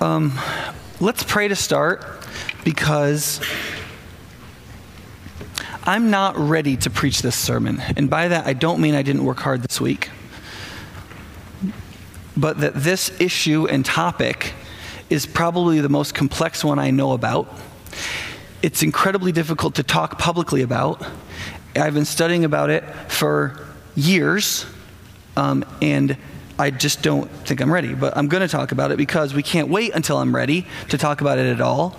Let's pray to start, because I'm not ready to preach this sermon. And by that, I don't mean I didn't work hard this week, but that this issue and topic is probably the most complex one I know about. It's incredibly difficult to talk publicly about. I've been studying about it for years, and I just don't think I'm ready. But I'm going to talk about it because we can't wait until I'm ready to talk about it at all.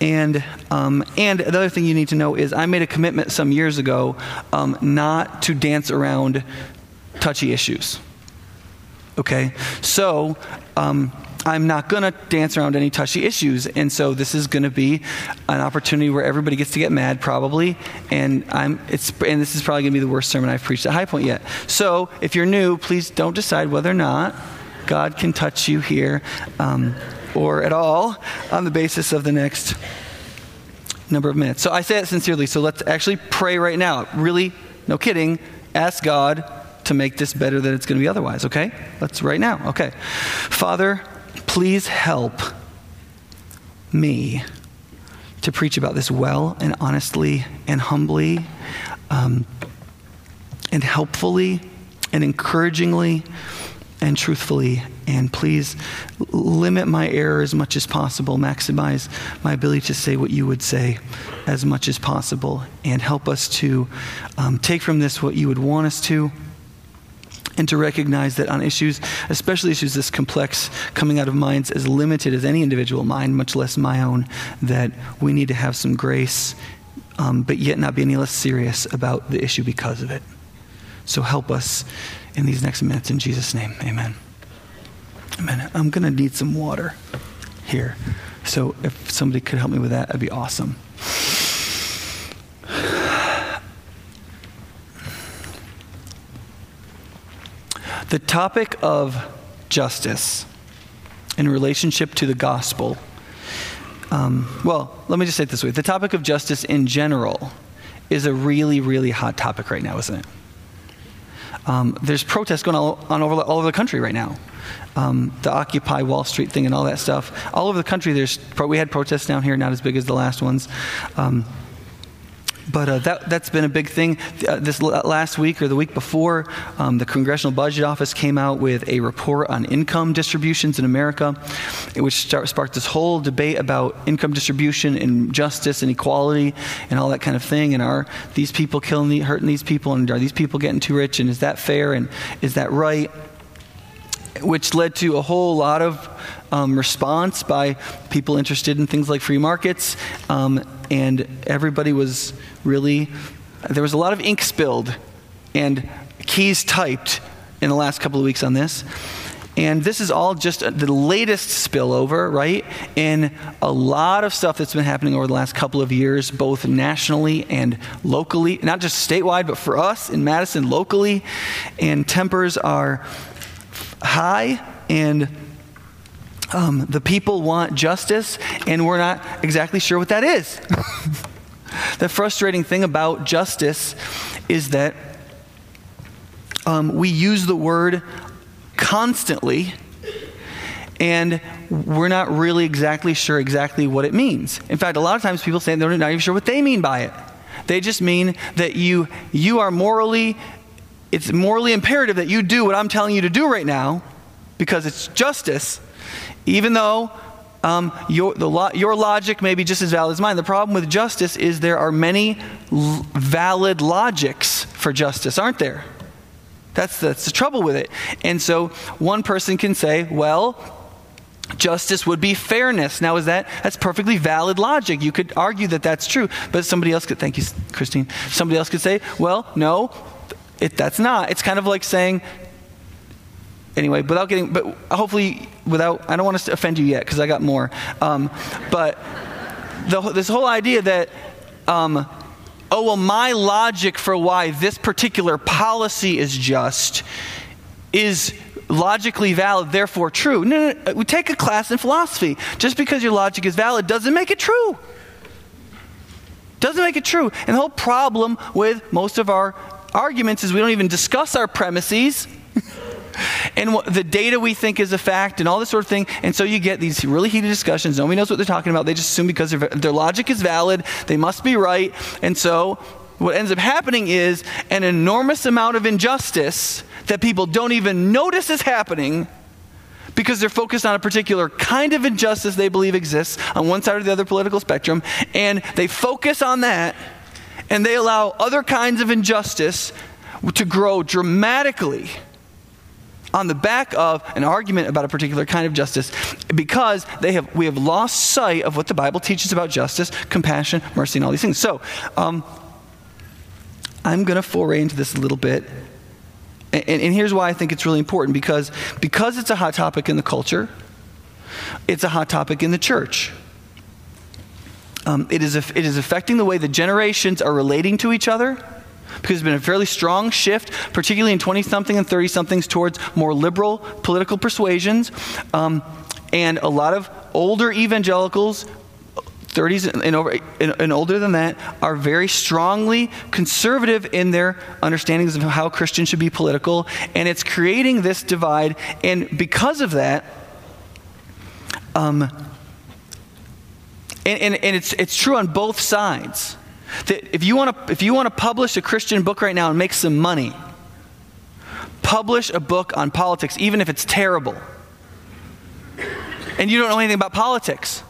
And the other thing you need to know is I made a commitment some years ago not to dance around touchy issues. Okay? So I'm not going to dance around any touchy issues. And so this is going to be an opportunity where everybody gets to get mad, probably. And this is probably going to be the worst sermon I've preached at High Point yet. So if you're new, please don't decide whether or not God can touch you here or at all on the basis of the next number of minutes. So I say it sincerely. So let's actually pray right now. Really, no kidding. Ask God to make this better than it's going to be otherwise. Okay? Let's right now. Okay. Father, please help me to preach about this well and honestly and humbly and helpfully and encouragingly and truthfully. And please limit my error as much as possible. Maximize my ability to say what you would say as much as possible. And help us to take from this what you would want us to. And to recognize that on issues, especially issues this complex, coming out of minds as limited as any individual mind, much less my own, that we need to have some grace, but yet not be any less serious about the issue because of it. So help us in these next minutes. In Jesus' name, amen. Amen. I'm going to need some water here. So if somebody could help me with that, that'd be awesome. The topic of justice in relationship to the gospel, let me just say it this way. The topic of justice in general is a really, really hot topic right now, isn't it? There's protests going on all over the country right now. The Occupy Wall Street thing and all that stuff. All over the country, we had protests down here, not as big as the last ones. But that's been a big thing. This last week or the week before, the Congressional Budget Office came out with a report on income distributions in America, which sparked this whole debate about income distribution and justice and equality and all that kind of thing. And are these people hurting these people? And are these people getting too rich? And is that fair? And is that right? Which led to a whole lot of response by people interested in things like free markets. And everybody was there was a lot of ink spilled and keys typed in the last couple of weeks on this. And this is all just the latest spillover, right? In a lot of stuff that's been happening over the last couple of years, both nationally and locally, not just statewide, but for us in Madison locally. And tempers are high, and the people want justice, and we're not exactly sure what that is. The frustrating thing about justice is that we use the word constantly, and we're not really exactly sure exactly what it means. In fact, a lot of times people say they're not even sure what they mean by it. They just mean that you are it's morally imperative that you do what I'm telling you to do right now because it's justice, even though your logic may be just as valid as mine. The problem with justice is there are many valid logics for justice, aren't there? That's the trouble with it. And so one person can say, well, justice would be fairness. Now, that's perfectly valid logic. You could argue that that's true, but somebody else could, thank you, Christine. Somebody else could say, well, no, that's not. It's kind of like saying, anyway, I don't want to offend you yet because I got more. But this whole idea that, my logic for why this particular policy is just is logically valid, therefore true. No, we take a class in philosophy. Just because your logic is valid doesn't make it true. Doesn't make it true. And the whole problem with most of our arguments is we don't even discuss our premises and the data we think is a fact and all this sort of thing. And so you get these really heated discussions. Nobody knows what they're talking about. They just assume because their logic is valid, they must be right. And so what ends up happening is an enormous amount of injustice that people don't even notice is happening because they're focused on a particular kind of injustice they believe exists on one side or the other political spectrum, and they focus on that, and they allow other kinds of injustice to grow dramatically on the back of an argument about a particular kind of justice, because we have lost sight of what the Bible teaches about justice, compassion, mercy, and all these things. So, I'm going to foray into this a little bit. And here's why I think it's really important, because it's a hot topic in the culture, it's a hot topic in the church. It is affecting the way the generations are relating to each other, because there's been a fairly strong shift, particularly in 20-something and 30-somethings, towards more liberal political persuasions. And a lot of older evangelicals, 30s and over and older than that, are very strongly conservative in their understandings of how Christians should be political, and it's creating this divide. And because of that, and it's true on both sides that if you want to publish a Christian book right now and make some money, publish a book on politics, even if it's terrible, and you don't know anything about politics.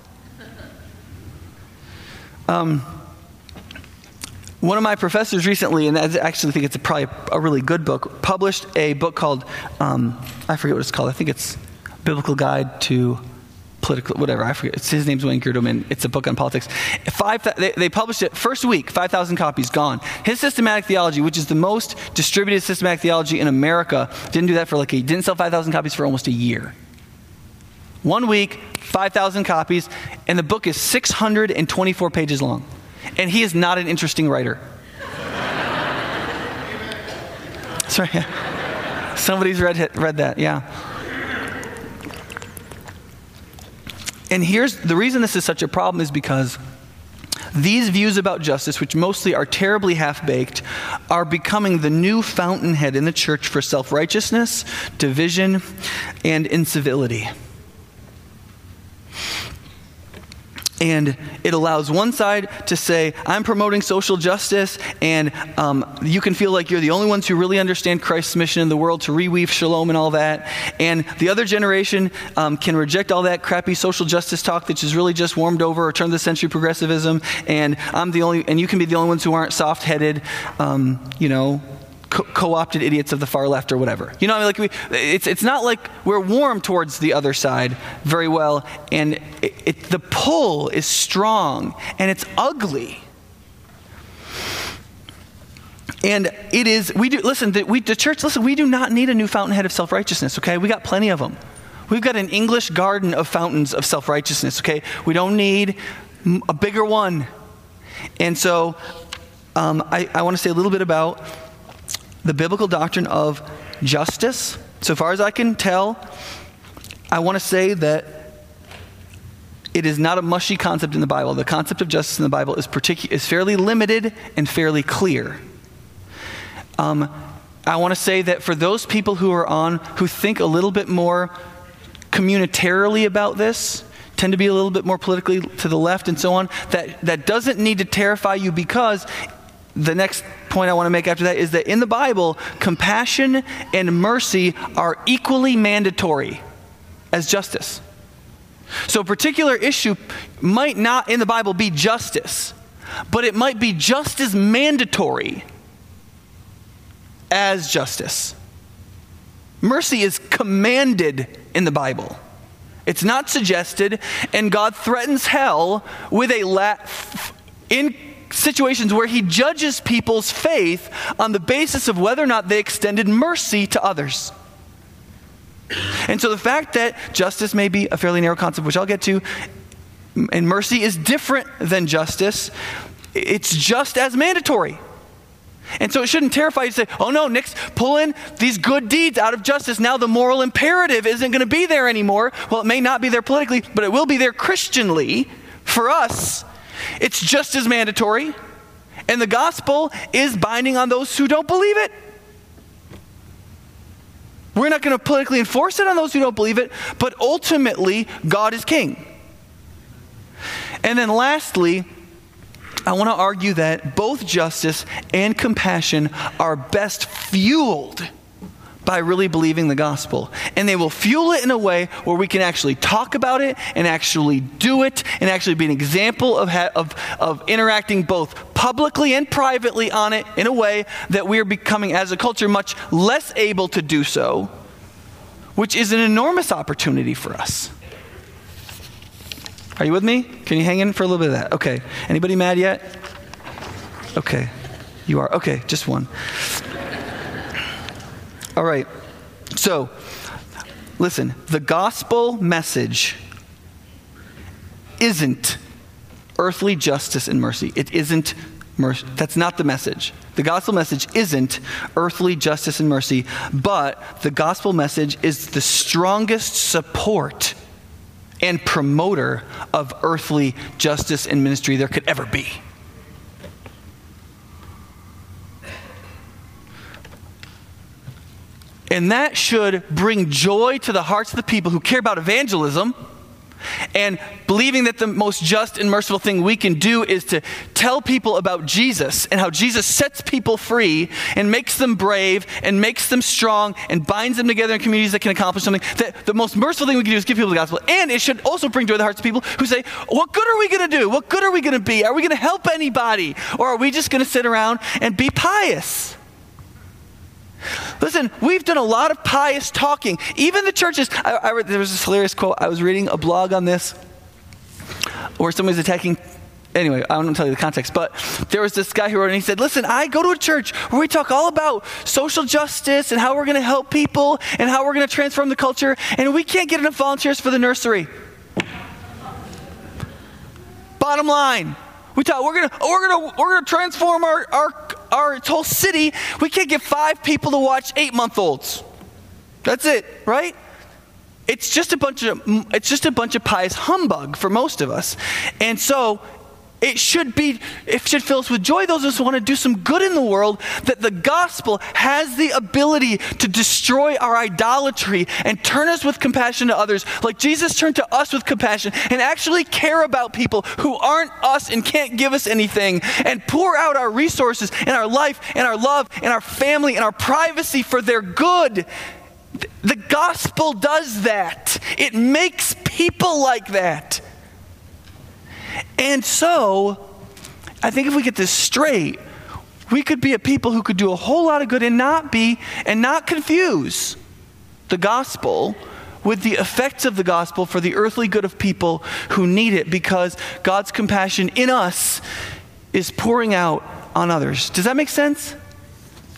One of my professors recently, and I actually think it's probably a really good book, published a book called, I forget what it's called. I think it's Biblical Guide to Political, whatever. I forget. His name's Wayne Grudem, and it's a book on politics. They published it first week, 5,000 copies, gone. His systematic theology, which is the most distributed systematic theology in America, didn't sell 5,000 copies for almost a year. 1 week, 5,000 copies, and the book is 624 pages long. And he is not an interesting writer. Sorry, yeah. Somebody's read that, yeah. And here's the reason this is such a problem is because these views about justice, which mostly are terribly half-baked, are becoming the new fountainhead in the church for self-righteousness, division, and incivility. And it allows one side to say, I'm promoting social justice, and you can feel like you're the only ones who really understand Christ's mission in the world to reweave shalom and all that. And the other generation can reject all that crappy social justice talk that's really just warmed over or turned the century progressivism, and and you can be the only ones who aren't soft-headed, co-opted idiots of the far left or whatever. You know, I mean, like it's not like we're warm towards the other side very well, and the pull is strong, and it's ugly. And it is, we do not need a new fountainhead of self-righteousness, okay? We got plenty of them. We've got an English garden of fountains of self-righteousness, okay? We don't need a bigger one. And so I want to say a little bit about the biblical doctrine of justice. So far as I can tell, I want to say that it is not a mushy concept in the Bible. The concept of justice in the Bible is fairly limited and fairly clear. I want to say that for those people who think a little bit more communitarily about this, tend to be a little bit more politically to the left and so on, that doesn't need to terrify you, because the next point I want to make after that is that in the Bible, compassion and mercy are equally mandatory as justice. So a particular issue might not in the Bible be justice, but it might be just as mandatory as justice. Mercy is commanded in the Bible. It's not suggested, and God threatens hell with in situations where he judges people's faith on the basis of whether or not they extended mercy to others. And so the fact that justice may be a fairly narrow concept, which I'll get to, and mercy is different than justice, it's just as mandatory. And so it shouldn't terrify you to say, oh no, Nick's pulling these good deeds out of justice. Now the moral imperative isn't going to be there anymore. Well, it may not be there politically, but it will be there Christianly for us. It's just as mandatory, and the gospel is binding on those who don't believe it. We're not going to politically enforce it on those who don't believe it, but ultimately, God is king. And then lastly, I want to argue that both justice and compassion are best fueled by really believing the gospel. And they will fuel it in a way where we can actually talk about it and actually do it and actually be an example of interacting both publicly and privately on it in a way that we are becoming as a culture much less able to do so, which is an enormous opportunity for us. Are you with me? Can you hang in for a little bit of that? Okay. Anybody mad yet? Okay. You are. Okay. Just one. All right, so listen, the gospel message isn't earthly justice and mercy. It isn't mercy. That's not the message. The gospel message isn't earthly justice and mercy, but the gospel message is the strongest support and promoter of earthly justice and ministry there could ever be. And that should bring joy to the hearts of the people who care about evangelism and believing that the most just and merciful thing we can do is to tell people about Jesus and how Jesus sets people free and makes them brave and makes them strong and binds them together in communities that can accomplish something. That the most merciful thing we can do is give people the gospel. And it should also bring joy to the hearts of people who say, what good are we going to do? What good are we going to be? Are we going to help anybody? Or are we just going to sit around and be pious? Listen, we've done a lot of pious talking. Even the churches, there was this hilarious quote. I was reading a blog on this where somebody's attacking. Anyway, I won't tell you the context, but there was this guy who wrote and he said, listen, I go to a church where we talk all about social justice and how we're going to help people and how we're going to transform the culture, and we can't get enough volunteers for the nursery. Bottom line, we thought we're gonna transform our whole city. We can't get 5 people to watch 8-month-olds. That's it, right? It's just a bunch of pious humbug for most of us, and so it should fill us with joy. Those of us who want to do some good in the world, that the gospel has the ability to destroy our idolatry and turn us with compassion to others, like Jesus turned to us with compassion, and actually care about people who aren't us and can't give us anything, and pour out our resources and our life and our love and our family and our privacy for their good. The gospel does that. It makes people like that. And so, I think if we get this straight, we could be a people who could do a whole lot of good and not confuse the gospel with the effects of the gospel for the earthly good of people who need it, because God's compassion in us is pouring out on others. Does that make sense?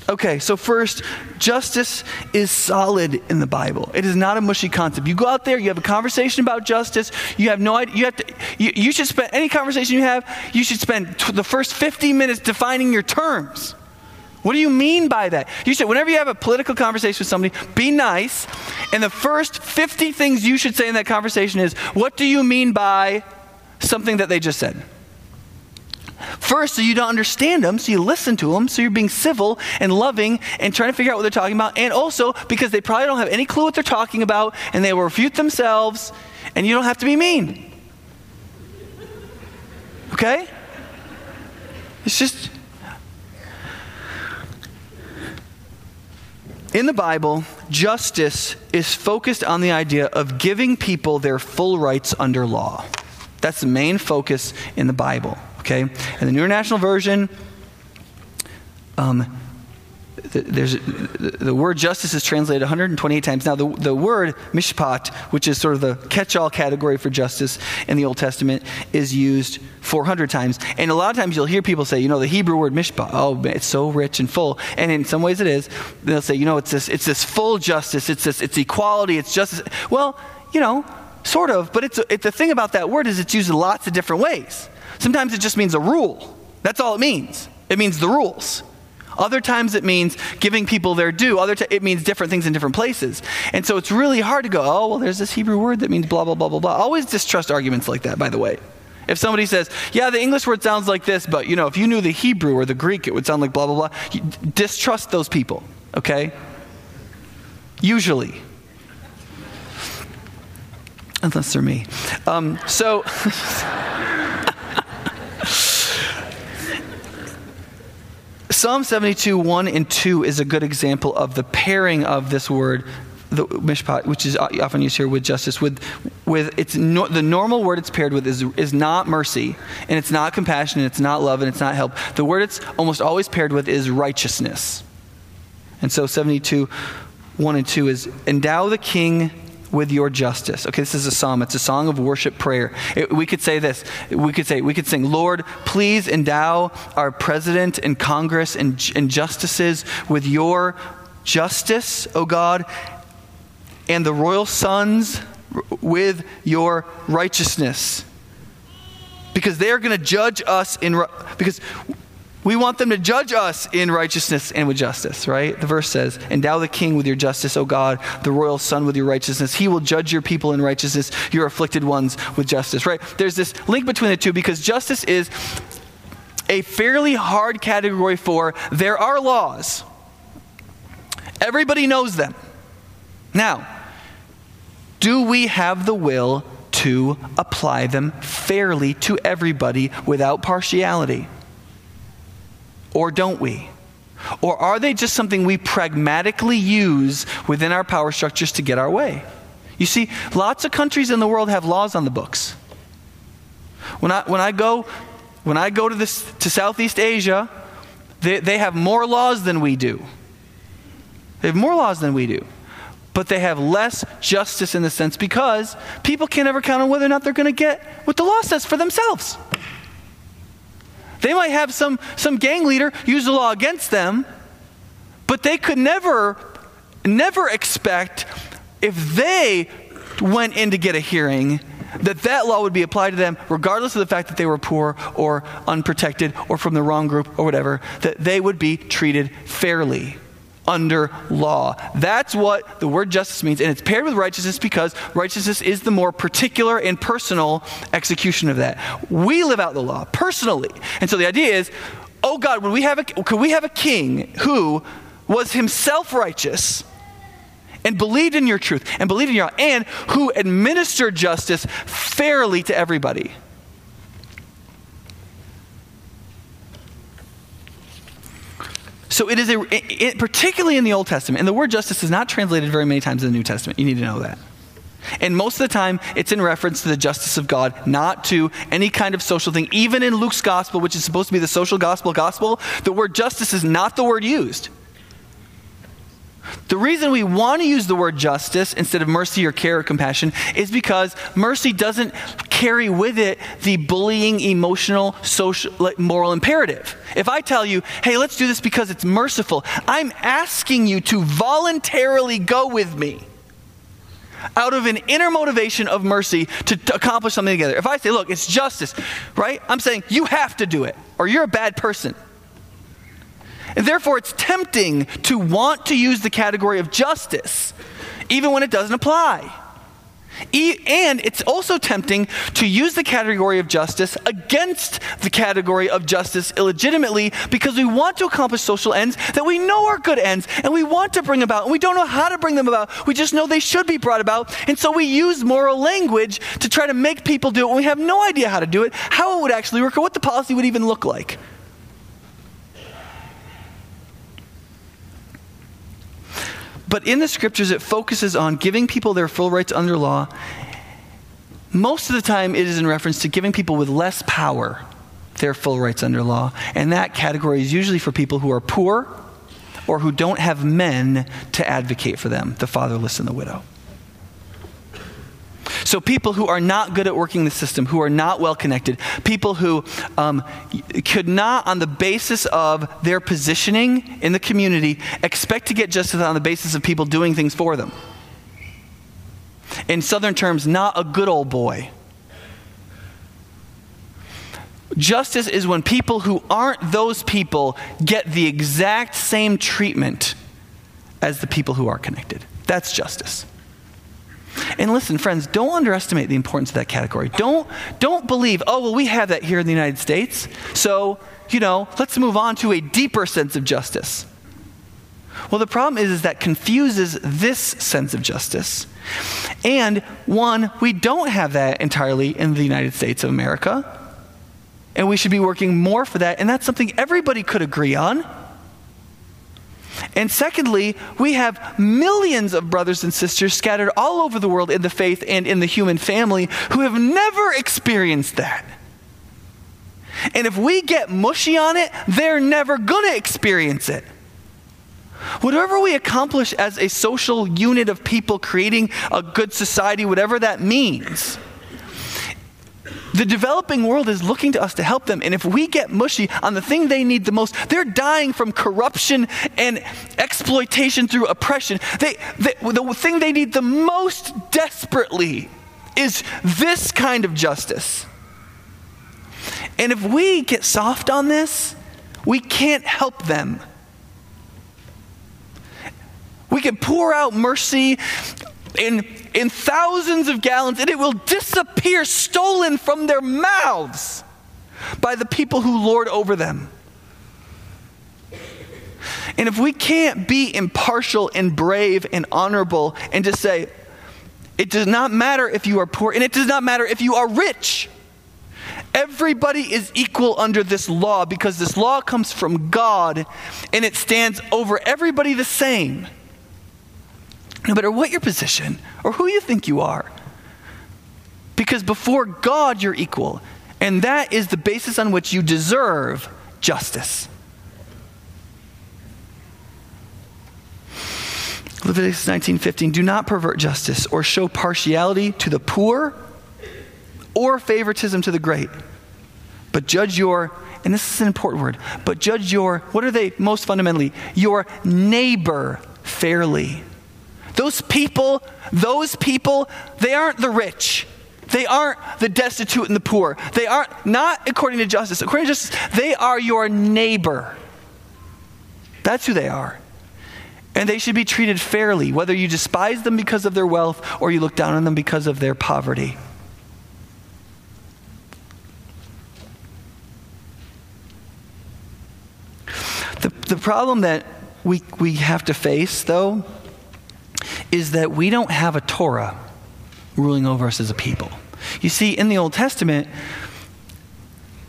Okay, so first, justice is solid in the Bible. It is not a mushy concept. You go out there, you have a conversation about justice. You have no idea. You should spend any conversation you have. You should spend the first 15 minutes defining your terms. What do you mean by that? You should, whenever you have a political conversation with somebody, be nice. And the first 50 things you should say in that conversation is, what do you mean by something that they just said? First, so you don't understand them, so you listen to them, so you're being civil and loving and trying to figure out what they're talking about, and also because they probably don't have any clue what they're talking about, and they will refute themselves, and you don't have to be mean. Okay? It's just... In the Bible, justice is focused on the idea of giving people their full rights under law. That's the main focus in the Bible. Okay, and the New International Version, the word justice is translated 128 times. Now, the word mishpat, which is sort of the catch-all category for justice in the Old Testament, is used 400 times. And a lot of times you'll hear people say, you know, the Hebrew word mishpat, oh, man, it's so rich and full. And in some ways it is. They'll say, you know, it's this full justice. It's equality. It's justice. Well, you know, sort of. But the thing about that word is it's used in lots of different ways. Sometimes it just means a rule. That's all it means. It means the rules. Other times it means giving people their due. It means different things in different places. And so it's really hard to go, oh, well, there's this Hebrew word that means blah, blah, blah, blah, blah. Always distrust arguments like that, by the way. If somebody says, yeah, the English word sounds like this, but, you know, if you knew the Hebrew or the Greek, it would sound like blah, blah, blah. You distrust those people, okay? usually. Unless they're me. Psalm 72, 1 and 2 is a good example of the pairing of this word, the mishpat, which is often used here with justice, with it's no, the normal word it's paired with is not mercy, and it's not compassion, and it's not love, and it's not help. The word it's almost always paired with is righteousness. And so 72, 1 and 2 is, endow the king with your justice. Okay, this is a psalm. It's a song of worship prayer. We could say this. We could sing, Lord, please endow our president and Congress and justices with your justice, O God, and the royal sons with your righteousness. Because they are going to judge us because we want them to judge us in righteousness and with justice, right? The verse says, endow the king with your justice, O God, the royal son with your righteousness. He will judge your people in righteousness, your afflicted ones with justice, right? There's this link between the two because justice is a fairly hard category for there are laws. Everybody knows them. Now, do we have the will to apply them fairly to everybody without partiality? Or don't we? Or are they just something we pragmatically use within our power structures to get our way? You see, lots of countries in the world have laws on the books. When I go to Southeast Asia, they have more laws than we do. They have more laws than we do. But they have less justice in the sense because people can't ever count on whether or not they're going to get what the law says for themselves. They might have some gang leader use the law against them, but they could never expect if they went in to get a hearing that law would be applied to them regardless of the fact that they were poor or unprotected or from the wrong group or whatever, that they would be treated fairly under law. That's what the word justice means, and it's paired with righteousness because righteousness is the more particular and personal execution of that. We live out the law personally. And so the idea is, oh God, could we have a king who was himself righteous and believed in your truth and believed in your law and who administered justice fairly to everybody? So it is particularly in the Old Testament, and the word justice is not translated very many times in the New Testament. You need to know that. And most of the time, it's in reference to the justice of God, not to any kind of social thing. Even in Luke's gospel, which is supposed to be the social gospel, the word justice is not the word used. The reason we want to use the word justice instead of mercy or care or compassion is because mercy doesn't carry with it the bullying, emotional, social, moral imperative. If I tell you, hey, let's do this because it's merciful, I'm asking you to voluntarily go with me out of an inner motivation of mercy to accomplish something together. If I say, look, it's justice, right? I'm saying you have to do it or you're a bad person. And therefore, it's tempting to want to use the category of justice, even when it doesn't apply. And it's also tempting to use the category of justice against the category of justice illegitimately because we want to accomplish social ends that we know are good ends and we want to bring about and we don't know how to bring them about. We just know they should be brought about. And so we use moral language to try to make people do it when we have no idea how to do it, how it would actually work, or what the policy would even look like. But in the scriptures, it focuses on giving people their full rights under law. Most of the time, it is in reference to giving people with less power their full rights under law. And that category is usually for people who are poor or who don't have men to advocate for them, the fatherless and the widow. So people who are not good at working the system, who are not well connected, people who could not, on the basis of their positioning in the community, expect to get justice on the basis of people doing things for them. In Southern terms, not a good old boy. Justice is when people who aren't those people get the exact same treatment as the people who are connected. That's justice. And listen, friends, don't underestimate the importance of that category. Don't believe, oh, well, we have that here in the United States, so, let's move on to a deeper sense of justice. Well, the problem is that confuses this sense of justice. And one, we don't have that entirely in the United States of America. And we should be working more for that. And that's something everybody could agree on. And secondly, we have millions of brothers and sisters scattered all over the world in the faith and in the human family who have never experienced that. And if we get mushy on it, they're never going to experience it. Whatever we accomplish as a social unit of people creating a good society, whatever that means, the developing world is looking to us to help them. And if we get mushy on the thing they need the most, they're dying from corruption and exploitation through oppression. The thing they need the most desperately is this kind of justice. And if we get soft on this, we can't help them. We can pour out mercy in thousands of gallons, and it will disappear stolen from their mouths by the people who lord over them. And if we can't be impartial and brave and honorable and just say, it does not matter if you are poor, and it does not matter if you are rich. Everybody is equal under this law because this law comes from God and it stands over everybody the same. No matter what your position or who you think you are. Because before God, you're equal. And that is the basis on which you deserve justice. Leviticus 19:15, do not pervert justice or show partiality to the poor or favoritism to the great, but judge your, and this is an important word, but judge your, what are they most fundamentally? Your neighbor fairly. Those people, they aren't the rich. They aren't the destitute and the poor. They aren't, not according to justice. According to justice, they are your neighbor. That's who they are. And they should be treated fairly, whether you despise them because of their wealth or you look down on them because of their poverty. The problem that we have to face, though, is that we don't have a Torah ruling over us as a people. You see, in the Old Testament,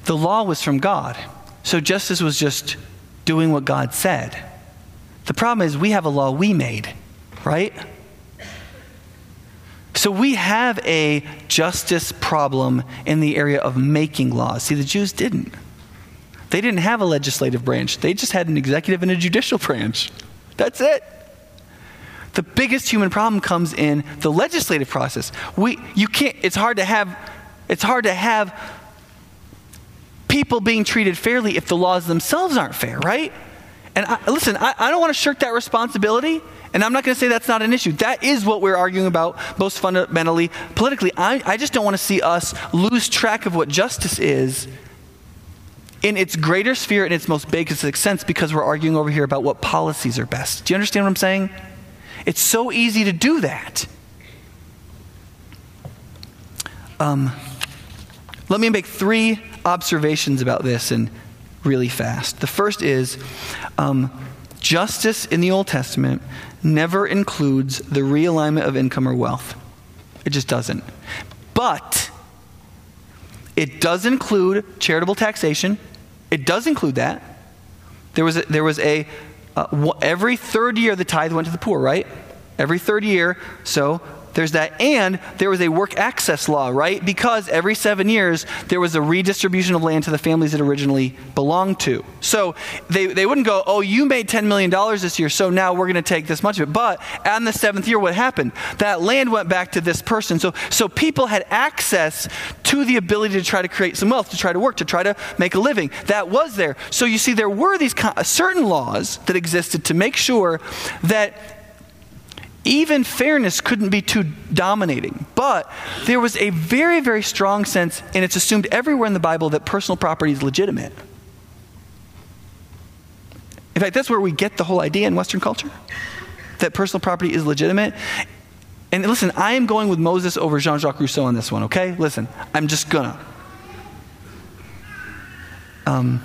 the law was from God. So justice was just doing what God said. The problem is we have a law we made, right? So we have a justice problem in the area of making laws. See, the Jews didn't. They didn't have a legislative branch. They just had an executive and a judicial branch. That's it. The biggest human problem comes in the legislative process. It's hard to have people being treated fairly if the laws themselves aren't fair, right? And I don't want to shirk that responsibility, and I'm not going to say that's not an issue. That is what we're arguing about most fundamentally politically. I just don't want to see us lose track of what justice is in its greater sphere, in its most basic sense, because we're arguing over here about what policies are best. Do you understand what I'm saying? It's so easy to do that. Let me make three observations about this, and really fast. The first is, justice in the Old Testament never includes the realignment of income or wealth. It just doesn't. But it does include charitable taxation. It does include that. Every third year the tithe went to the poor, right? Every third year, so there's that. And there was a work access law, right? Because every 7 years there was a redistribution of land to the families it originally belonged to. So they wouldn't go, oh, you made $10 million this year, so now we're going to take this much of it. But on the seventh year, what happened? That land went back to this person. So people had access to the ability to try to create some wealth, to try to work, to try to make a living. That was there. So you see, there were these certain laws that existed to make sure that even fairness couldn't be too dominating. But there was a very, very strong sense, and it's assumed everywhere in the Bible, that personal property is legitimate. In fact, that's where we get the whole idea in Western culture, that personal property is legitimate. And listen, I am going with Moses over Jean-Jacques Rousseau on this one, okay? Listen, I'm just gonna. I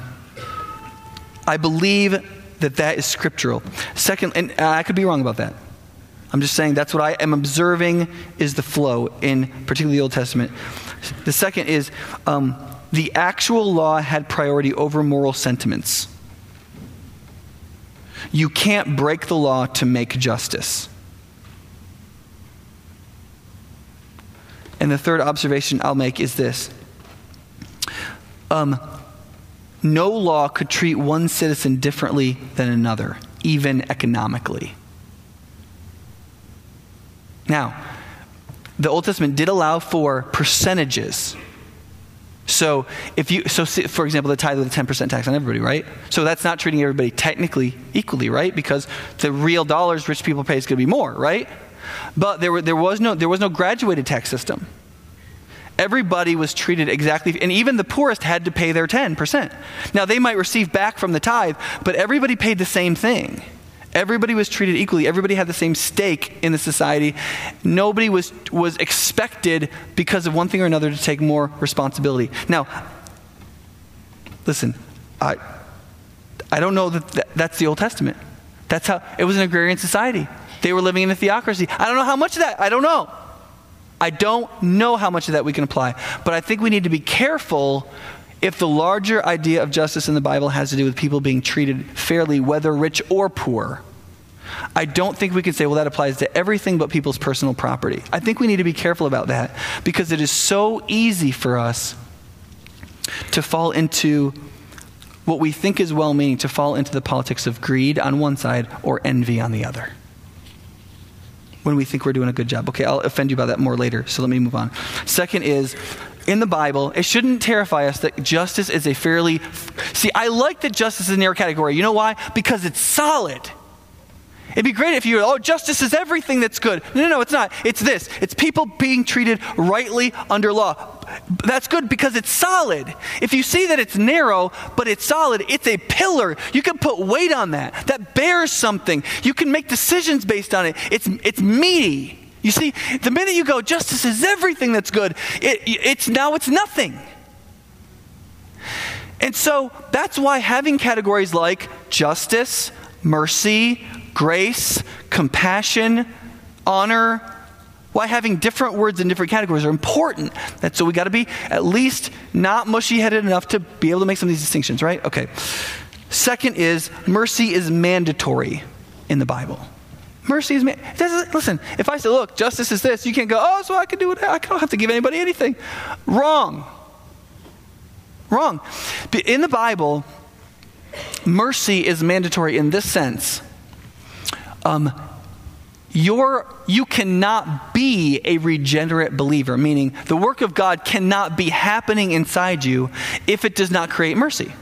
believe that that is scriptural. Second, and I could be wrong about that. I'm just saying that's what I am observing is the flow in particularly the Old Testament. The second is the actual law had priority over moral sentiments. You can't break the law to make justice. And the third observation I'll make is this. No law could treat one citizen differently than another, even economically. Now, the Old Testament did allow for percentages. So, for example, the tithe of the 10% tax on everybody, right? So that's not treating everybody technically equally, right? Because the real dollars rich people pay is going to be more, right? But there was no graduated tax system. Everybody was treated exactly, and even the poorest had to pay their 10%. Now, they might receive back from the tithe, but everybody paid the same thing. Everybody was treated equally. Everybody had the same stake in the society. Nobody was expected, because of one thing or another, to take more responsibility. Now, listen, I don't know that that's the Old Testament. That's how it was an agrarian society. They were living in a theocracy. I don't know how much of that. I don't know how much of that we can apply. But I think we need to be careful if the larger idea of justice in the Bible has to do with people being treated fairly, whether rich or poor. I don't think we can say, well, that applies to everything but people's personal property. I think we need to be careful about that, because it is so easy for us to fall into what we think is well-meaning, to fall into the politics of greed on one side or envy on the other, when we think we're doing a good job. Okay, I'll offend you about that more later, so let me move on. Second is, in the Bible, it shouldn't terrify us that justice is a fairly... See, I like that justice is a narrow category. You know why? Because it's solid. It'd be great if you were, justice is everything that's good. No, it's not. It's this. It's people being treated rightly under law. That's good because it's solid. If you see that it's narrow, but it's solid, it's a pillar. You can put weight on that. That bears something. You can make decisions based on it. It's meaty. You see, the minute you go, justice is everything that's good, it's nothing. And so that's why having categories like justice, mercy, grace, compassion, honor, why having different words in different categories are important. So we got to be at least not mushy-headed enough to be able to make some of these distinctions, right? Okay. Second is, mercy is mandatory in the Bible. Mercy is mandatory. Listen, if I say, look, justice is this, you can't go, so I can do it. I don't have to give anybody anything. Wrong. In the Bible, mercy is mandatory in this sense. You cannot be a regenerate believer, meaning the work of God cannot be happening inside you if it does not create mercy.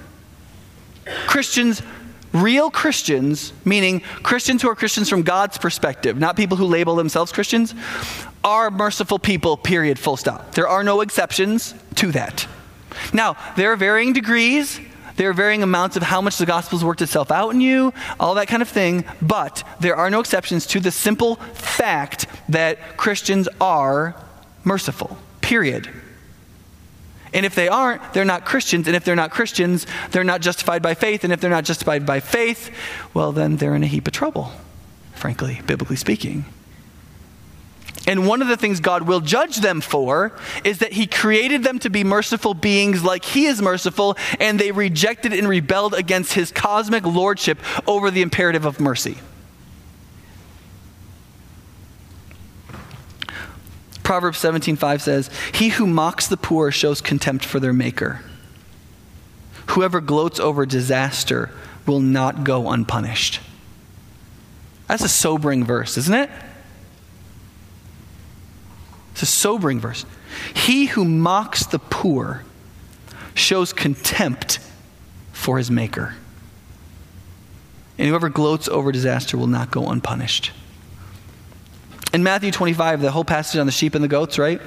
Real Christians, meaning Christians who are Christians from God's perspective, not people who label themselves Christians, are merciful people, period, full stop. There are no exceptions to that. Now, there are varying degrees. There are varying amounts of how much the gospel's worked itself out in you, all that kind of thing, but there are no exceptions to the simple fact that Christians are merciful, period. And if they aren't, they're not Christians, and if they're not Christians, they're not justified by faith, and if they're not justified by faith, well, then they're in a heap of trouble, frankly, biblically speaking. And one of the things God will judge them for is that he created them to be merciful beings like he is merciful, and they rejected and rebelled against his cosmic lordship over the imperative of mercy. Proverbs 17:5 says, "He who mocks the poor shows contempt for their maker. Whoever gloats over disaster will not go unpunished." That's a sobering verse, isn't it? It's a sobering verse. He who mocks the poor shows contempt for his maker. And whoever gloats over disaster will not go unpunished. In Matthew 25, the whole passage on the sheep and the goats, right?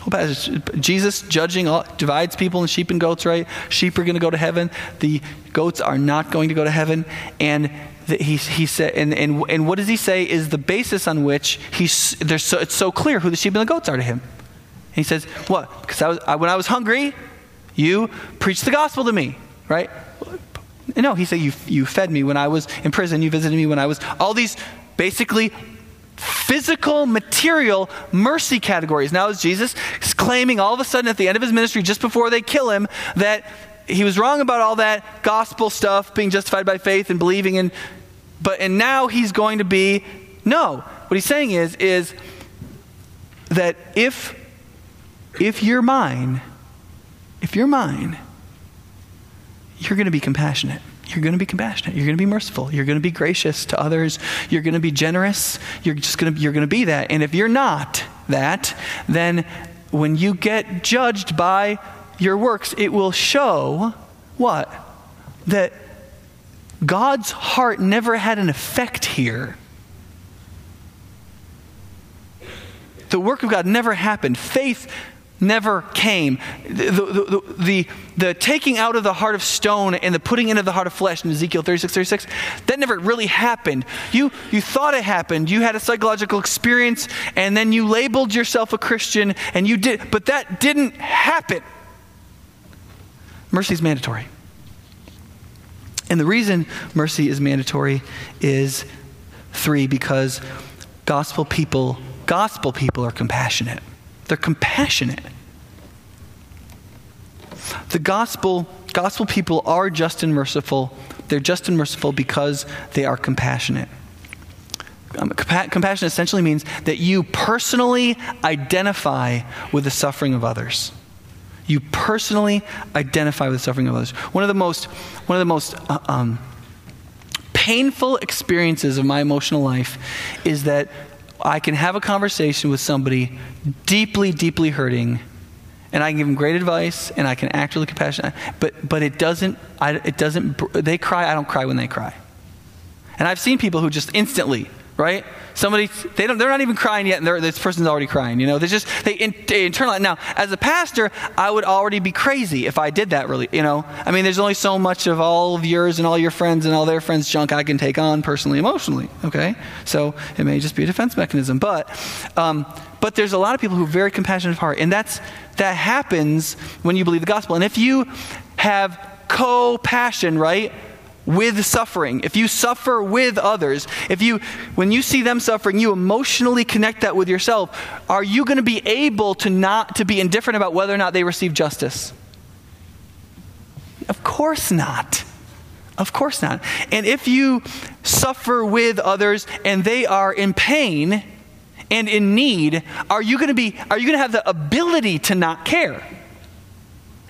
Whole passage, Jesus judging, divides people in sheep and goats, right? Sheep are going to go to heaven. The goats are not going to go to heaven. And he said, and what does he say is the basis on which it's so clear who the sheep and the goats are to him? And he says, what? Because when I was hungry, you preached the gospel to me, right? No, he said, you fed me when I was in prison. You visited me when I was... All these basically physical, material mercy categories. Now is Jesus claiming all of a sudden at the end of his ministry, just before they kill him, that he was wrong about all that gospel stuff, being justified by faith and believing in... And now he's going to be... No. What he's saying is that if you're mine, you're going to be compassionate. You're going to be compassionate. You're going to be merciful. You're going to be gracious to others. You're going to be generous. You're going to be that. And if you're not that, then when you get judged by your works, it will show what? That God's heart never had an effect here. The work of God never happened. Faith never came. The taking out of the heart of stone and the putting in of the heart of flesh in Ezekiel 36:36, that never really happened. You thought it happened. You had a psychological experience, and then you labeled yourself a Christian, and you did, but that didn't happen. Mercy is mandatory. And the reason mercy is mandatory is three, because gospel people are compassionate. They're compassionate. The gospel people are just and merciful. They're just and merciful because they are compassionate. Compassion essentially means that you personally identify with the suffering of others. You personally identify with the suffering of others. One of the most painful experiences of my emotional life is that I can have a conversation with somebody deeply, deeply hurting, and I can give them great advice, and I can act really compassionate. But it doesn't. They cry. I don't cry when they cry. And I've seen people who just instantly, right? Somebody, they're not even crying yet, and this person's already crying. You know, they internalize. Now, as a pastor, I would already be crazy if I did that. Really, you know, I mean, there's only so much of all of yours and all your friends and all their friends' junk I can take on personally, emotionally. Okay, so it may just be a defense mechanism, but there's a lot of people who are very compassionate of heart, and that happens when you believe the gospel. And if you have co-passion, right? With suffering. If you suffer with others, when you see them suffering, you emotionally connect that with yourself. Are you going to be able not to be indifferent about whether or not they receive justice? Of course not. Of course not. And if you suffer with others and they are in pain and in need, are you going to have the ability to not care?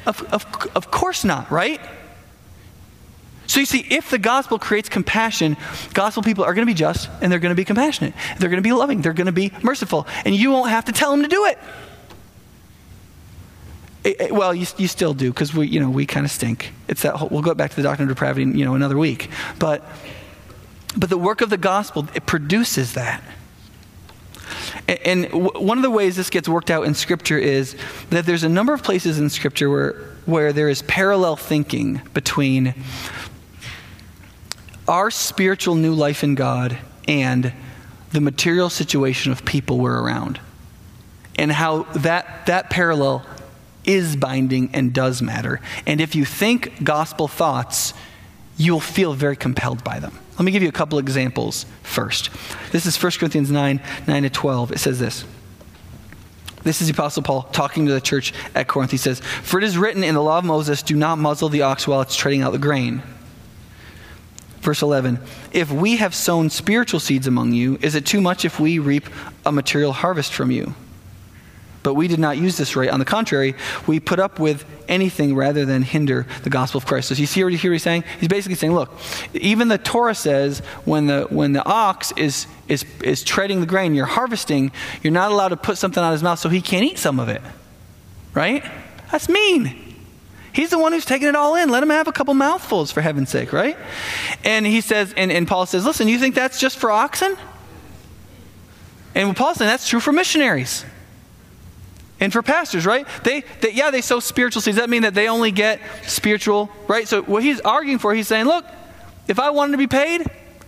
Of course not, right? So you see, if the gospel creates compassion, gospel people are going to be just, and they're going to be compassionate. They're going to be loving. They're going to be merciful. And you won't have to tell them to do it. Well, you still do, because we kind of stink. It's that whole, we'll go back to the doctrine of depravity, another week. But the work of the gospel, it produces that. And one of the ways this gets worked out in Scripture is that there's a number of places in Scripture where there is parallel thinking between our spiritual new life in God and the material situation of people we're around, and how that parallel is binding and does matter. And if you think gospel thoughts, you'll feel very compelled by them. Let me give you a couple examples first. This is 1 Corinthians 9:9-12. It says this. This is the Apostle Paul talking to the church at Corinth. He says, "For it is written in the law of Moses, do not muzzle the ox while it's treading out the grain." Verse 11, "If we have sown spiritual seeds among you, is it too much if we reap a material harvest from you? But we did not use this right. On the contrary, we put up with anything rather than hinder the gospel of Christ." So you see what he's saying? He's basically saying, look, even the Torah says when the ox is treading the grain, you're harvesting, you're not allowed to put something out of his mouth so he can't eat some of it. Right? That's mean. He's the one who's taking it all in. Let him have a couple mouthfuls, for heaven's sake, right? And he says, and Paul says, listen, you think that's just for oxen? And Paul's saying that's true for missionaries. And for pastors, right? They sow spiritual seeds. Does that mean that they only get spiritual, right? So what he's arguing for, he's saying, look, if I wanted to be paid,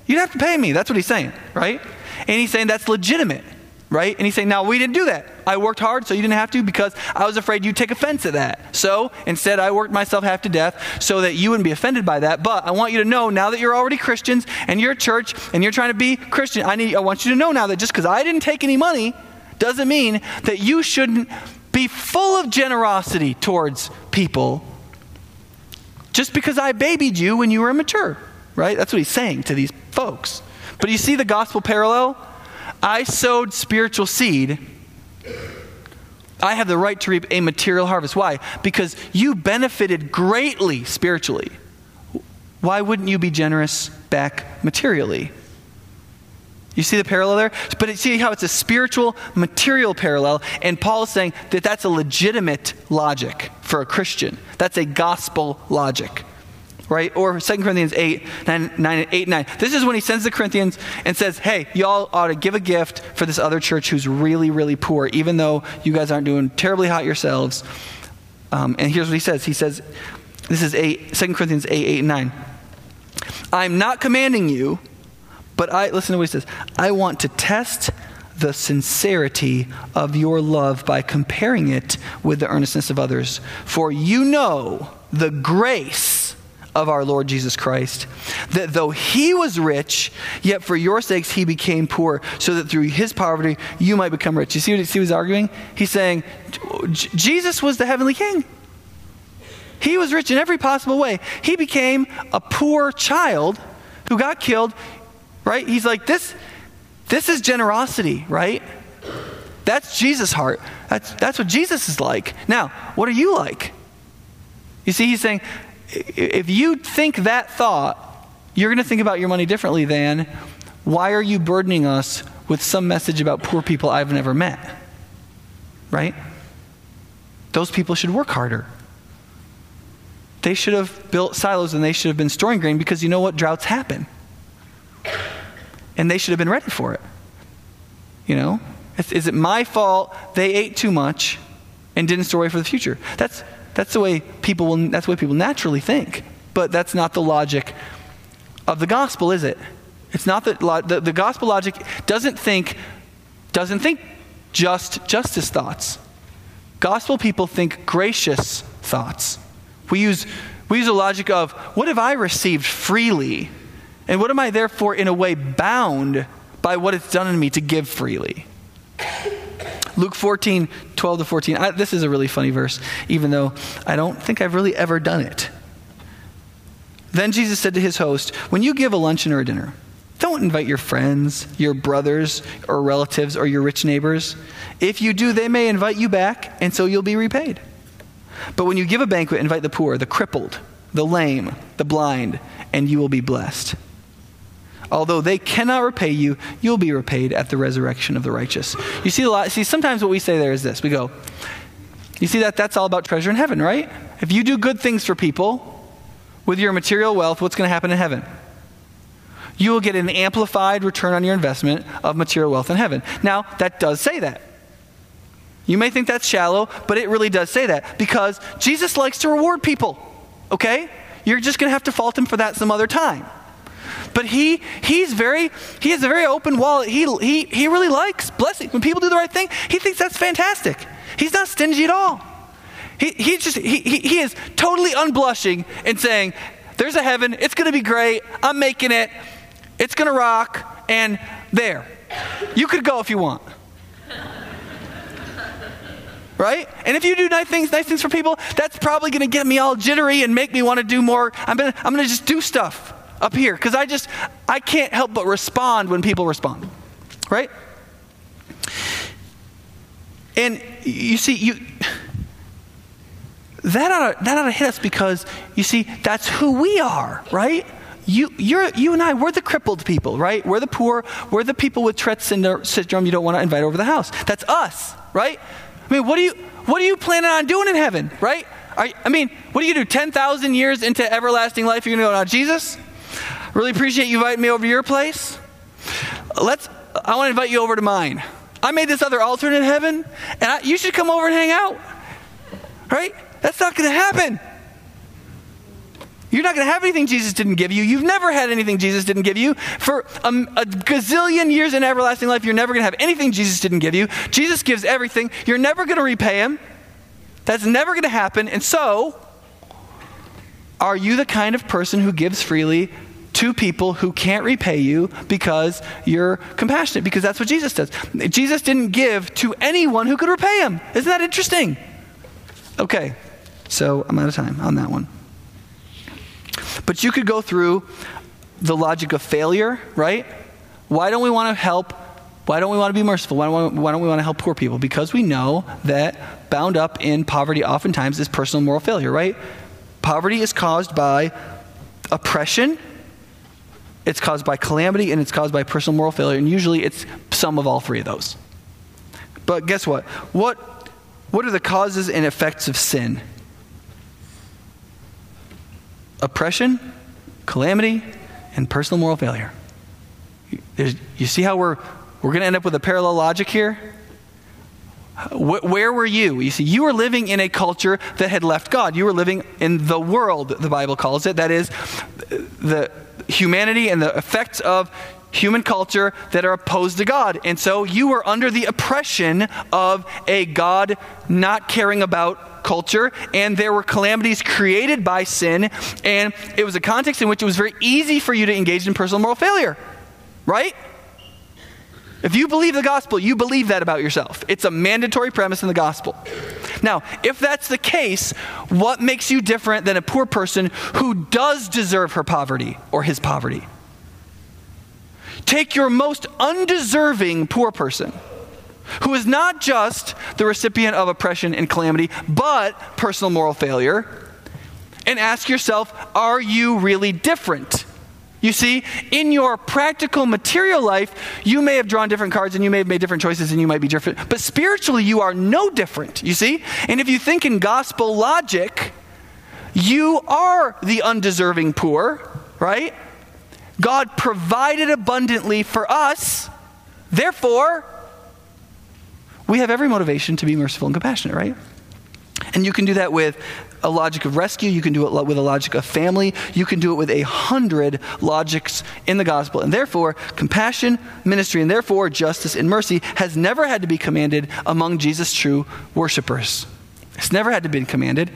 you'd have to pay me. That's what he's saying, right? And he's saying that's legitimate. right? And he's saying, now we didn't do that. I worked hard so you didn't have to because I was afraid you'd take offense at that. So instead I worked myself half to death so that you wouldn't be offended by that. But I want you to know now that you're already Christians and you're a church and you're trying to be Christian, I want you to know now that just because I didn't take any money doesn't mean that you shouldn't be full of generosity towards people just because I babied you when you were immature, right? That's what he's saying to these folks. But you see the gospel parallel? I sowed spiritual seed. I have the right to reap a material harvest. Why? Because you benefited greatly spiritually. Why wouldn't you be generous back materially? You see the parallel there? But see how it's a spiritual, material parallel, and Paul is saying that that's a legitimate logic for a Christian. That's a gospel logic. Right? Or 2 Corinthians 8, 9. This is when he sends the Corinthians and says, hey, y'all ought to give a gift for this other church who's really, really poor, even though you guys aren't doing terribly hot yourselves. And here's what he says. He says, this is 2 Corinthians 8, 9. I'm not commanding you, but listen to what he says. I want to test the sincerity of your love by comparing it with the earnestness of others. For you know the grace of our Lord Jesus Christ, that though he was rich, yet for your sakes he became poor, so that through his poverty you might become rich. You see what he was arguing? He's saying, Jesus was the heavenly king. He was rich in every possible way. He became a poor child who got killed, right? He's like, this is generosity, right? That's Jesus' heart. That's what Jesus is like. Now, what are you like? You see, he's saying, if you think that thought, you're going to think about your money differently than, why are you burdening us with some message about poor people I've never met? Right? Those people should work harder. They should have built silos and they should have been storing grain because you know what? Droughts happen. And they should have been ready for it. You know? Is it my fault they ate too much and didn't store away for the future? That's the way people naturally think. But that's not the logic of the gospel, is it? It's not that the gospel logic doesn't think just justice thoughts. Gospel people think gracious thoughts. We use the logic of what have I received freely, and what am I therefore in a way bound by what it's done in me to give freely. Luke 14, 12 to 14. This is a really funny verse, even though I don't think I've really ever done it. Then Jesus said to his host, when you give a luncheon or a dinner, don't invite your friends, your brothers, or relatives, or your rich neighbors. If you do, they may invite you back, and so you'll be repaid. But when you give a banquet, invite the poor, the crippled, the lame, the blind, and you will be blessed. Although they cannot repay you, you'll be repaid at the resurrection of the righteous. You see sometimes what we say there is this. We go, you see that's all about treasure in heaven, right? If you do good things for people with your material wealth, what's going to happen in heaven? You will get an amplified return on your investment of material wealth in heaven. Now, that does say that. You may think that's shallow, but it really does say that because Jesus likes to reward people, okay? You're just going to have to fault him for that some other time. But he has a very open wallet. He really likes blessing. When people do the right thing, he thinks that's fantastic. He's not stingy at all. He is totally unblushing and saying, there's a heaven, it's going to be great, I'm making it, it's going to rock, and there. You could go if you want. Right? And if you do nice things for people, that's probably going to get me all jittery and make me want to do more. I'm going to just do stuff up here, because I can't help but respond when people respond, right? And you see, that ought to hit us because you see, that's who we are, right? You and I, we're the crippled people, right? We're the poor, we're the people with Tourette's syndrome you don't want to invite over the house. That's us, right? I mean, what are you planning on doing in heaven, right? What do you do, 10,000 years into everlasting life, you're going to go, now, Jesus? Really appreciate you inviting me over to your place. I want to invite you over to mine. I made this other alternate heaven, and you should come over and hang out. Right? That's not going to happen. You're not going to have anything Jesus didn't give you. You've never had anything Jesus didn't give you. For a gazillion years in everlasting life, you're never going to have anything Jesus didn't give you. Jesus gives everything. You're never going to repay him. That's never going to happen. And so, are you the kind of person who gives freely to people who can't repay you because you're compassionate? Because that's what Jesus does. Jesus didn't give to anyone who could repay him. Isn't that interesting? Okay, so I'm out of time on that one. But you could go through the logic of failure, right? Why don't we want to help? Why don't we want to be merciful? Why don't we want to help poor people? Because we know that bound up in poverty oftentimes is personal moral failure, right? Poverty is caused by oppression, it's caused by calamity, and it's caused by personal moral failure, and usually it's some of all three of those. But guess what? What are the causes and effects of sin? Oppression, calamity, and personal moral failure. You see how we're going to end up with a parallel logic here? Where were you? You see, you were living in a culture that had left God. You were living in the world, the Bible calls it. That is, the humanity and the effects of human culture that are opposed to God. And so you were under the oppression of a God not caring about culture, and there were calamities created by sin, and it was a context in which it was very easy for you to engage in personal moral failure, right? If you believe the gospel, you believe that about yourself. It's a mandatory premise in the gospel. Now, if that's the case, what makes you different than a poor person who does deserve her poverty or his poverty? Take your most undeserving poor person who is not just the recipient of oppression and calamity, but personal moral failure, and ask yourself, are you really different? You see, in your practical material life, you may have drawn different cards and you may have made different choices and you might be different, but spiritually you are no different, you see? And if you think in gospel logic, you are the undeserving poor, right? God provided abundantly for us. Therefore, we have every motivation to be merciful and compassionate, right? And you can do that with a logic of rescue. You can do it with a logic of family. You can do it with 100 logics in the gospel. And therefore, compassion, ministry, and therefore justice and mercy has never had to be commanded among Jesus' true worshipers. It's never had to be commanded.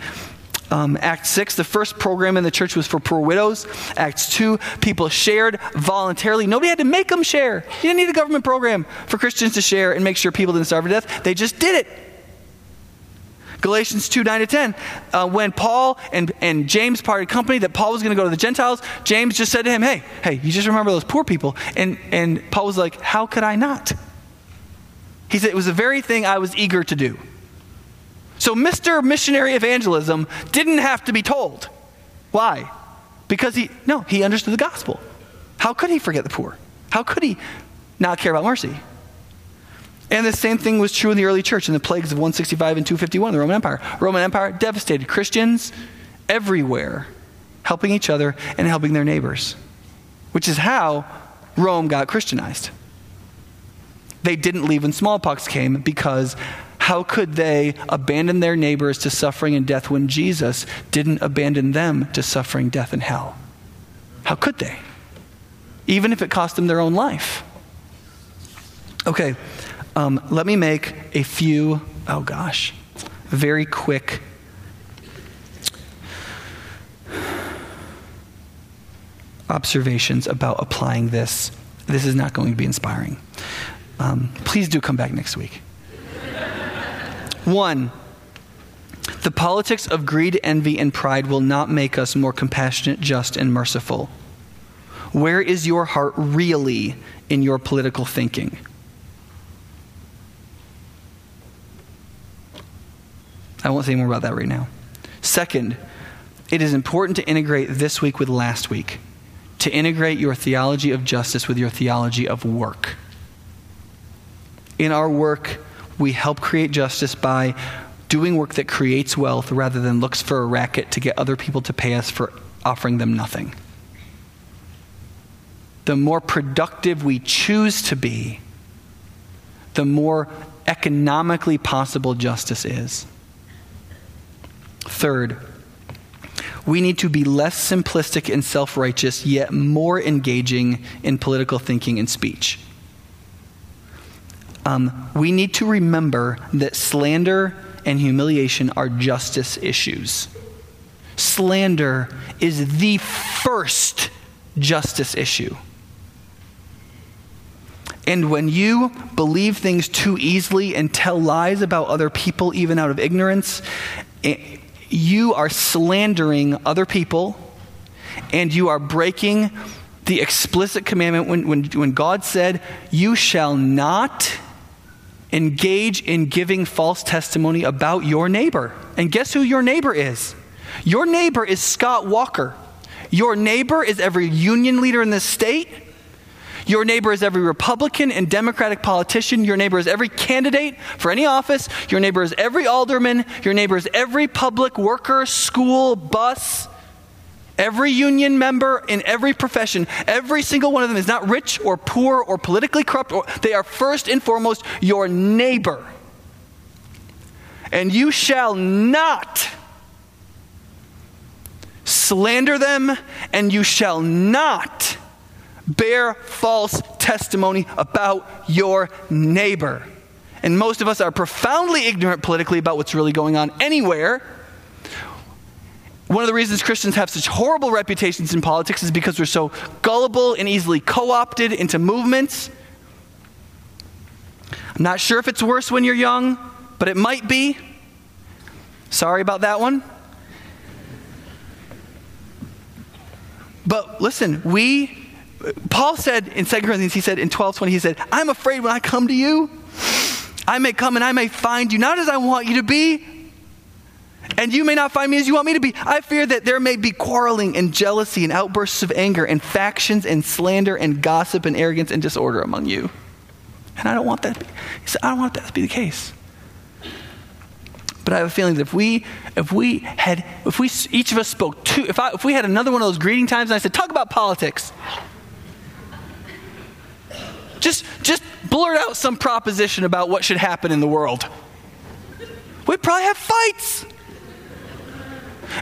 Acts 6, the first program in the church was for poor widows. Acts 2, people shared voluntarily. Nobody had to make them share. You didn't need a government program for Christians to share and make sure people didn't starve to death. They just did it. Galatians 2, 9 to 10, when Paul and James parted company, that Paul was going to go to the Gentiles, James just said to him, hey, you just remember those poor people. And Paul was like, how could I not? He said, it was the very thing I was eager to do. So Mr. Missionary Evangelism didn't have to be told. Why? Because he understood the gospel. How could he forget the poor? How could he not care about mercy? And the same thing was true in the early church in the plagues of 165 and 251 of the Roman Empire. Roman Empire devastated Christians everywhere, helping each other and helping their neighbors, which is how Rome got Christianized. They didn't leave when smallpox came because how could they abandon their neighbors to suffering and death when Jesus didn't abandon them to suffering, death, and hell? How could they? Even if it cost them their own life. Okay, let me make a few, very quick observations about applying this. This is not going to be inspiring. Please do come back next week. 1, the politics of greed, envy, and pride will not make us more compassionate, just, and merciful. Where is your heart really in your political thinking? I won't say more about that right now. 2, it is important to integrate this week with last week, to integrate your theology of justice with your theology of work. In our work, we help create justice by doing work that creates wealth rather than looks for a racket to get other people to pay us for offering them nothing. The more productive we choose to be, the more economically possible justice is. 3, We need to be less simplistic and self-righteous, yet more engaging in political thinking and speech. We need to remember that slander and humiliation are justice issues. Slander is the first justice issue. And when you believe things too easily and tell lies about other people, even out of ignorance, you are slandering other people, and you are breaking the explicit commandment when God said, "You shall not engage in giving false testimony about your neighbor." And guess who your neighbor is? Your neighbor is Scott Walker. Your neighbor is every union leader in this state. Your neighbor is every Republican and Democratic politician. Your neighbor is every candidate for any office. Your neighbor is every alderman. Your neighbor is every public worker, school, bus, every union member in every profession. Every single one of them is not rich or poor or politically corrupt. They are first and foremost your neighbor. And you shall not slander them, and you shall not bear false testimony about your neighbor. And most of us are profoundly ignorant politically about what's really going on anywhere. One of the reasons Christians have such horrible reputations in politics is because we're so gullible and easily co-opted into movements. I'm not sure if it's worse when you're young, but it might be. Sorry about that one. But listen, Paul said in 2 Corinthians, he said in 12:20, he said, "I'm afraid when I come to you, I may come and I may find you not as I want you to be, and you may not find me as you want me to be. I fear that there may be quarreling and jealousy and outbursts of anger and factions and slander and gossip and arrogance and disorder among you." And I don't want that to be, he said, I don't want that to be the case. But I have a feeling that if we had another one of those greeting times and I said, "Talk about politics," Just blurt out some proposition about what should happen in the world, we'd probably have fights.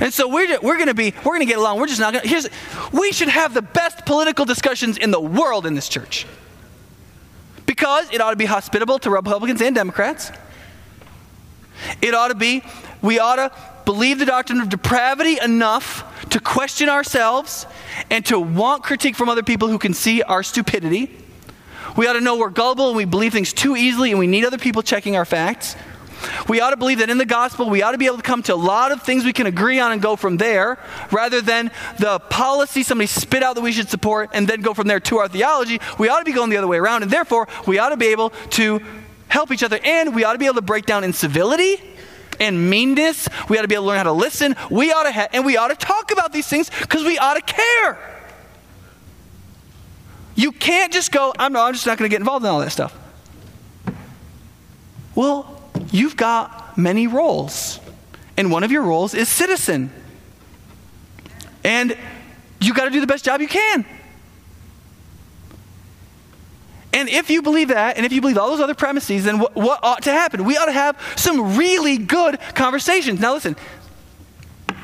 And so we're going to get along. We're just not going to. We should have the best political discussions in the world in this church, because it ought to be hospitable to Republicans and Democrats. It ought to be, we ought to believe the doctrine of depravity enough to question ourselves and to want critique from other people who can see our stupidity. We ought to know we're gullible and we believe things too easily and we need other people checking our facts. We ought to believe that in the gospel we ought to be able to come to a lot of things we can agree on and go from there, rather than the policy somebody spit out that we should support and then go from there to our theology. We ought to be going the other way around, and therefore we ought to be able to help each other, and we ought to be able to break down in civility and meanness. We ought to be able to learn how to listen. We ought to and we ought to talk about these things because we ought to care. You can't just go, I'm just not going to get involved in all that stuff. Well, you've got many roles, and one of your roles is citizen. And you got to do the best job you can. And if you believe that, and if you believe all those other premises, then what ought to happen? We ought to have some really good conversations. Now listen, and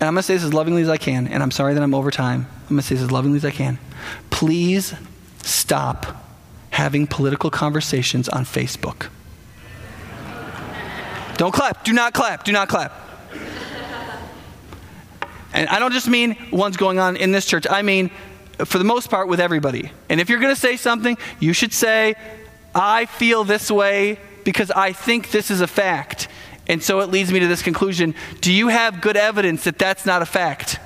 I'm going to say this as lovingly as I can, and I'm sorry that I'm over time. I'm going to say this as lovingly as I can. Please stop having political conversations on Facebook. Don't clap. Do not clap. Do not clap. And I don't just mean ones going on in this church. I mean, for the most part, with everybody. And if you're going to say something, you should say, "I feel this way because I think this is a fact. And so it leads me to this conclusion." Do you have good evidence that that's not a fact?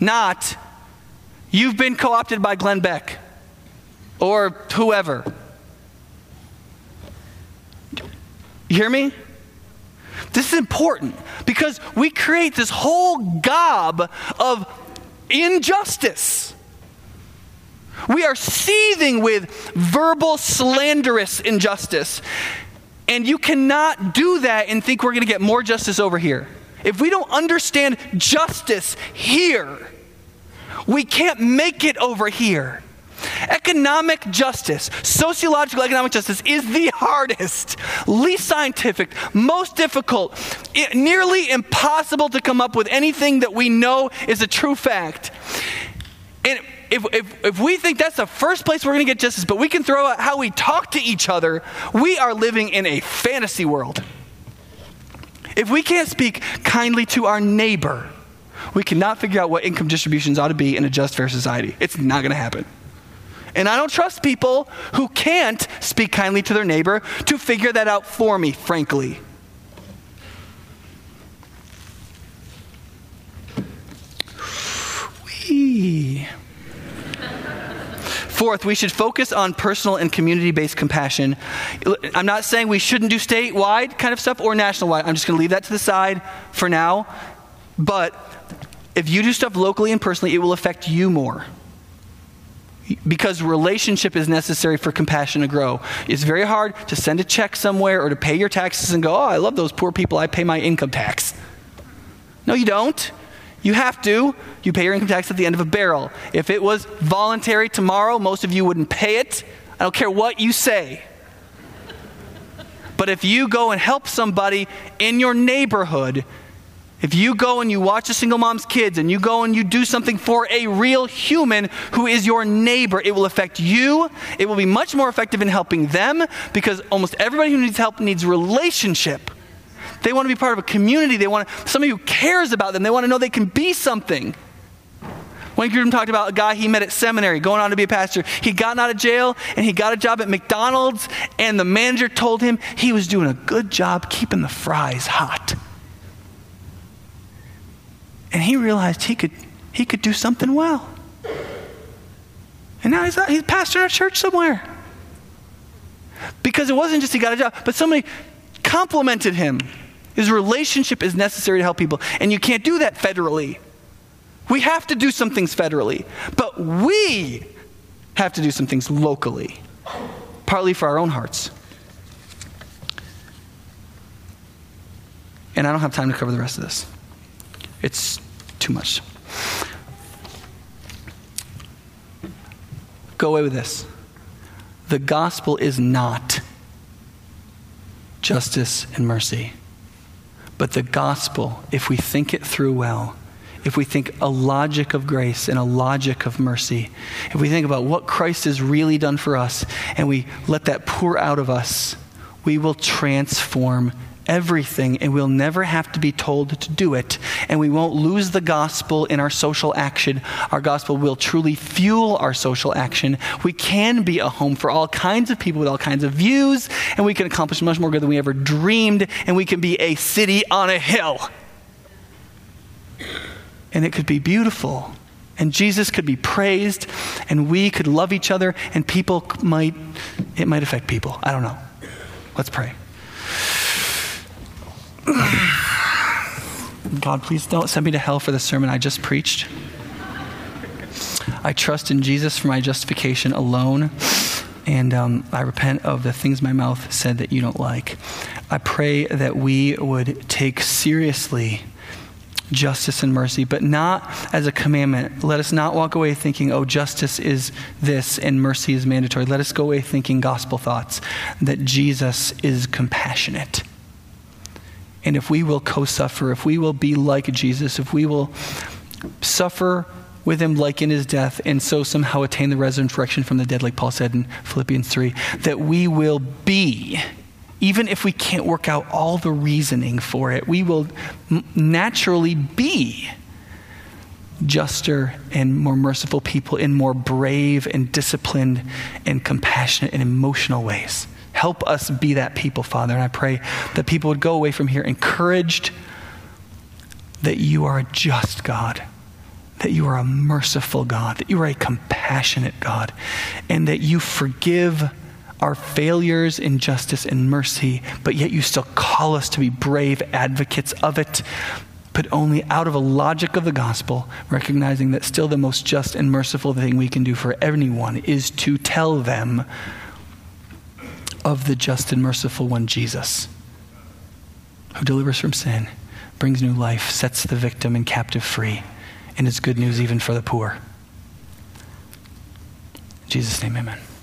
Not, "You've been co-opted by Glenn Beck," or whoever. You hear me? This is important because we create this whole gob of injustice. We are seething with verbal, slanderous injustice. And you cannot do that and think we're going to get more justice over here. If we don't understand justice here, we can't make it over here. Economic justice, sociological economic justice, is the hardest, least scientific, most difficult, nearly impossible to come up with anything that we know is a true fact. And if we think that's the first place we're going to get justice, but we can throw out how we talk to each other, we are living in a fantasy world. If we can't speak kindly to our neighbor, we cannot figure out what income distributions ought to be in a just, fair society. It's not going to happen. And I don't trust people who can't speak kindly to their neighbor to figure that out for me, frankly. Whee. Fourth, we should focus on personal and community-based compassion. I'm not saying we shouldn't do statewide kind of stuff or national-wide. I'm just going to leave that to the side for now. But if you do stuff locally and personally, it will affect you more, because relationship is necessary for compassion to grow. It's very hard to send a check somewhere or to pay your taxes and go, oh, I love those poor people, I pay my income tax. No, you don't. You have to. You pay your income tax at the end of a barrel. If it was voluntary tomorrow, most of you wouldn't pay it. I don't care what you say. But if you go and help somebody in your neighborhood, if you go and you watch a single mom's kids and you go and you do something for a real human who is your neighbor, it will affect you. It will be much more effective in helping them, because almost everybody who needs help needs relationship. They want to be part of a community. They want somebody who cares about them. They want to know they can be something. Wayne Grudem talked about a guy he met at seminary going on to be a pastor. He'd gotten out of jail and he got a job at McDonald's, and the manager told him he was doing a good job keeping the fries hot. And he realized he could do something well. And now he's pastoring a church somewhere. Because it wasn't just he got a job, but somebody complimented him. His relationship is necessary to help people. And you can't do that federally. We have to do some things federally. But we have to do some things locally. Partly for our own hearts. And I don't have time to cover the rest of this. It's too much. Go away with this. The gospel is not justice and mercy. But the gospel, if we think it through well, if we think a logic of grace and a logic of mercy, if we think about what Christ has really done for us and we let that pour out of us, we will transform everything, and we'll never have to be told to do it, and we won't lose the gospel in our social action. Our gospel will truly fuel our social action. We can be a home for all kinds of people with all kinds of views, and we can accomplish much more good than we ever dreamed, and we can be a city on a hill. And it could be beautiful, and Jesus could be praised, and we could love each other, and it might affect people. I don't know. Let's pray. God, please don't send me to hell for the sermon I just preached. I trust in Jesus for my justification alone, and I repent of the things my mouth said that you don't like. I pray that we would take seriously justice and mercy, but not as a commandment. Let us not walk away thinking, oh, justice is this and mercy is mandatory. Let us go away thinking gospel thoughts, that Jesus is compassionate. And if we will co-suffer, if we will be like Jesus, if we will suffer with him like in his death, and so somehow attain the resurrection from the dead, like Paul said in Philippians 3, that we will be, even if we can't work out all the reasoning for it, we will naturally be juster and more merciful people in more brave and disciplined and compassionate and emotional ways. Help us be that people, Father. And I pray that people would go away from here encouraged that you are a just God, that you are a merciful God, that you are a compassionate God, and that you forgive our failures in justice and mercy, but yet you still call us to be brave advocates of it, but only out of a logic of the gospel, recognizing that still the most just and merciful thing we can do for anyone is to tell them of the just and merciful one, Jesus, who delivers from sin, brings new life, sets the victim and captive free, and is good news even for the poor. Jesus' name, amen.